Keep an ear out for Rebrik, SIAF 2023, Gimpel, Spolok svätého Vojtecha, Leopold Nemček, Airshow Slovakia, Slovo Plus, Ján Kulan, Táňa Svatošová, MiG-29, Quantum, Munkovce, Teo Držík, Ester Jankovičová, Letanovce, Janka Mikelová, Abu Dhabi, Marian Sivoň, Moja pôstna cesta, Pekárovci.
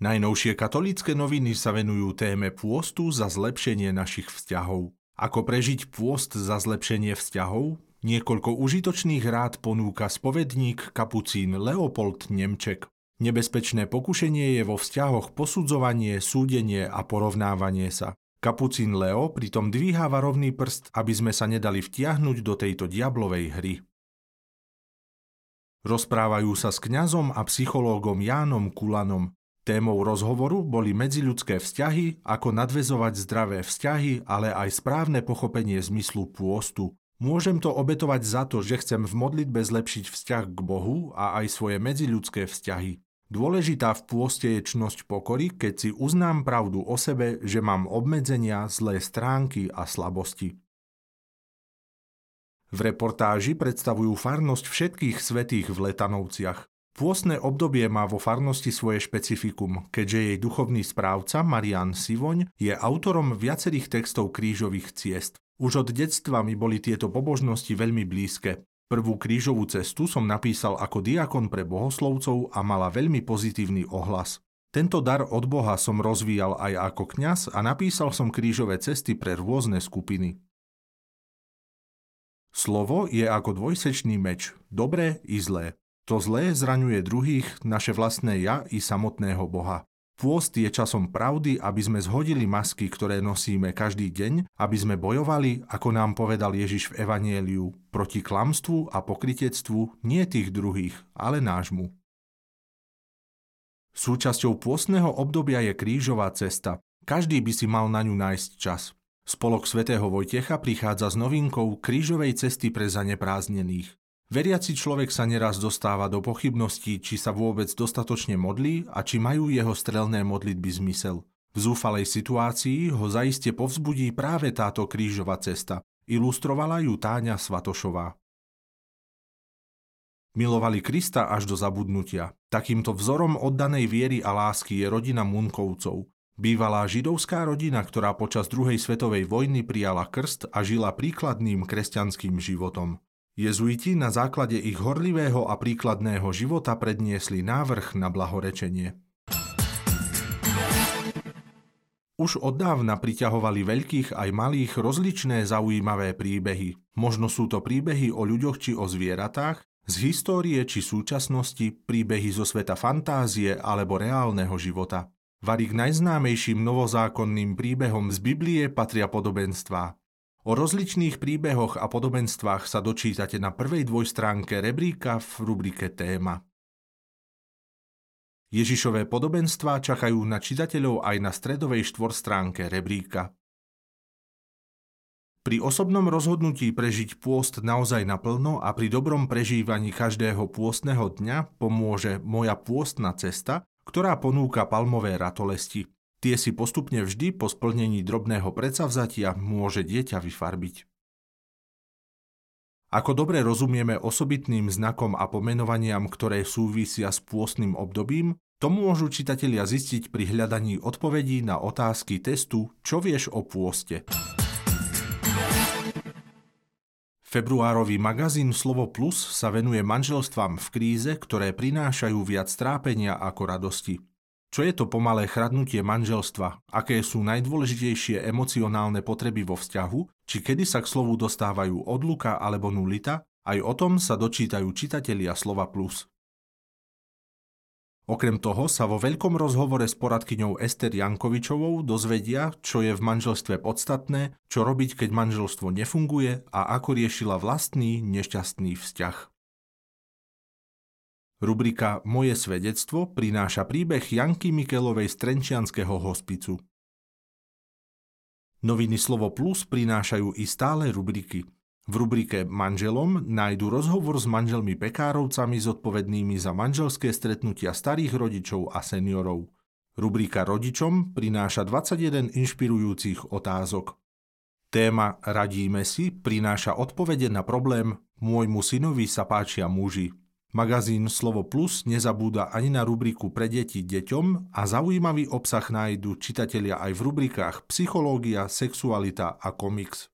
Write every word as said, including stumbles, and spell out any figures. Najnovšie katolícke noviny sa venujú téme pôstu za zlepšenie našich vzťahov. Ako prežiť pôst za zlepšenie vzťahov? Niekoľko užitočných rád ponúka spovedník kapucín Leopold Nemček. Nebezpečné pokušenie je vo vzťahoch posudzovanie, súdenie a porovnávanie sa. Kapucín Leo pritom dvíha varovný prst, aby sme sa nedali vtiahnuť do tejto diablovej hry. Rozprávajú sa s kňazom a psychológom Jánom Kulanom. Témou rozhovoru boli medziľudské vzťahy, ako nadväzovať zdravé vzťahy, ale aj správne pochopenie zmyslu pôstu. Môžem to obetovať za to, že chcem v modlitbe zlepšiť vzťah k Bohu a aj svoje medziľudské vzťahy. Dôležitá v pôste je čnosť pokory, keď si uznám pravdu o sebe, že mám obmedzenia, zlé stránky a slabosti. V reportáži predstavujú farnosť všetkých svätých v Letanovciach. Pôstne obdobie má vo farnosti svoje špecifikum, keďže jej duchovný správca Marian Sivoň je autorom viacerých textov krížových ciest. Už od detstva mi boli tieto pobožnosti veľmi blízke. Prvú krížovú cestu som napísal ako diakon pre bohoslovcov a mala veľmi pozitívny ohlas. Tento dar od Boha som rozvíjal aj ako kňaz a napísal som krížové cesty pre rôzne skupiny. Slovo je ako dvojsečný meč, dobré i zlé. To zlé zraňuje druhých, naše vlastné ja i samotného Boha. Pôst je časom pravdy, aby sme zhodili masky, ktoré nosíme každý deň, aby sme bojovali, ako nám povedal Ježiš v Evanieliu, proti klamstvu a pokrytectvu nie tých druhých, ale nášmu. Súčasťou pôstneho obdobia je krížová cesta. Každý by si mal na ňu nájsť čas. Spolok svätého Vojtecha prichádza s novinkou krížovej cesty pre zanepráznených. Veriaci človek sa neraz dostáva do pochybností, či sa vôbec dostatočne modlí a či majú jeho strelné modlitby zmysel. V zúfalej situácii ho zaiste povzbudí práve táto krížová cesta. Ilustrovala ju Táňa Svatošová. Milovali Krista až do zabudnutia. Takýmto vzorom oddanej viery a lásky je rodina Munkovcov. Bývalá židovská rodina, ktorá počas druhej svetovej vojny prijala krst a žila príkladným kresťanským životom. Jezuiti na základe ich horlivého a príkladného života predniesli návrh na blahorečenie. Už od dávna priťahovali veľkých aj malých rozličné zaujímavé príbehy. Možno sú to príbehy o ľuďoch či o zvieratách, z histórie či súčasnosti, príbehy zo sveta fantázie alebo reálneho života. Varí k najznámejším novozákonným príbehom z Biblie patria podobenstvá. O rozličných príbehoch a podobenstvách sa dočítate na prvej dvojstránke Rebríka v rubrike Téma. Ježišové podobenstvá čakajú na čitateľov aj na stredovej štvorstránke Rebríka. Pri osobnom rozhodnutí prežiť pôst naozaj naplno a pri dobrom prežívaní každého pôstneho dňa pomôže Moja pôstna cesta, ktorá ponúka palmové ratolesti. Tie si postupne vždy po splnení drobného predsavzatia môže dieťa vyfarbiť. Ako dobre rozumieme osobitným znakom a pomenovaniam, ktoré súvisia s pôstnym obdobím, to môžu čitatelia zistiť pri hľadaní odpovedí na otázky testu Čo vieš o pôste? Februárový magazín Slovo Plus sa venuje manželstvám v kríze, ktoré prinášajú viac trápenia ako radosti. Čo je to pomalé chradnutie manželstva? Aké sú najdôležitejšie emocionálne potreby vo vzťahu? Či kedy sa k slovu dostávajú odluka alebo nulita? Aj o tom sa dočítajú čitatelia Slova Plus. Okrem toho sa vo veľkom rozhovore s poradkyňou Ester Jankovičovou dozvedia, čo je v manželstve podstatné, čo robiť, keď manželstvo nefunguje a ako riešila vlastný nešťastný vzťah. Rubrika Moje svedectvo prináša príbeh Janky Mikelovej z Trenčianskeho hospicu. Noviny Slovo Plus prinášajú i stále rubriky. V rubrike Manželom nájdu rozhovor s manželmi pekárovcami zodpovednými za manželské stretnutia starých rodičov a seniorov. Rubrika Rodičom prináša dvadsaťjeden inšpirujúcich otázok. Téma Radíme si prináša odpovede na problém Môjmu synovi sa páčia muži. Magazín Slovo Plus nezabúda ani na rubriku pre deti deťom a zaujímavý obsah nájdu čitatelia aj v rubrikách Psychológia, sexualita a komiks.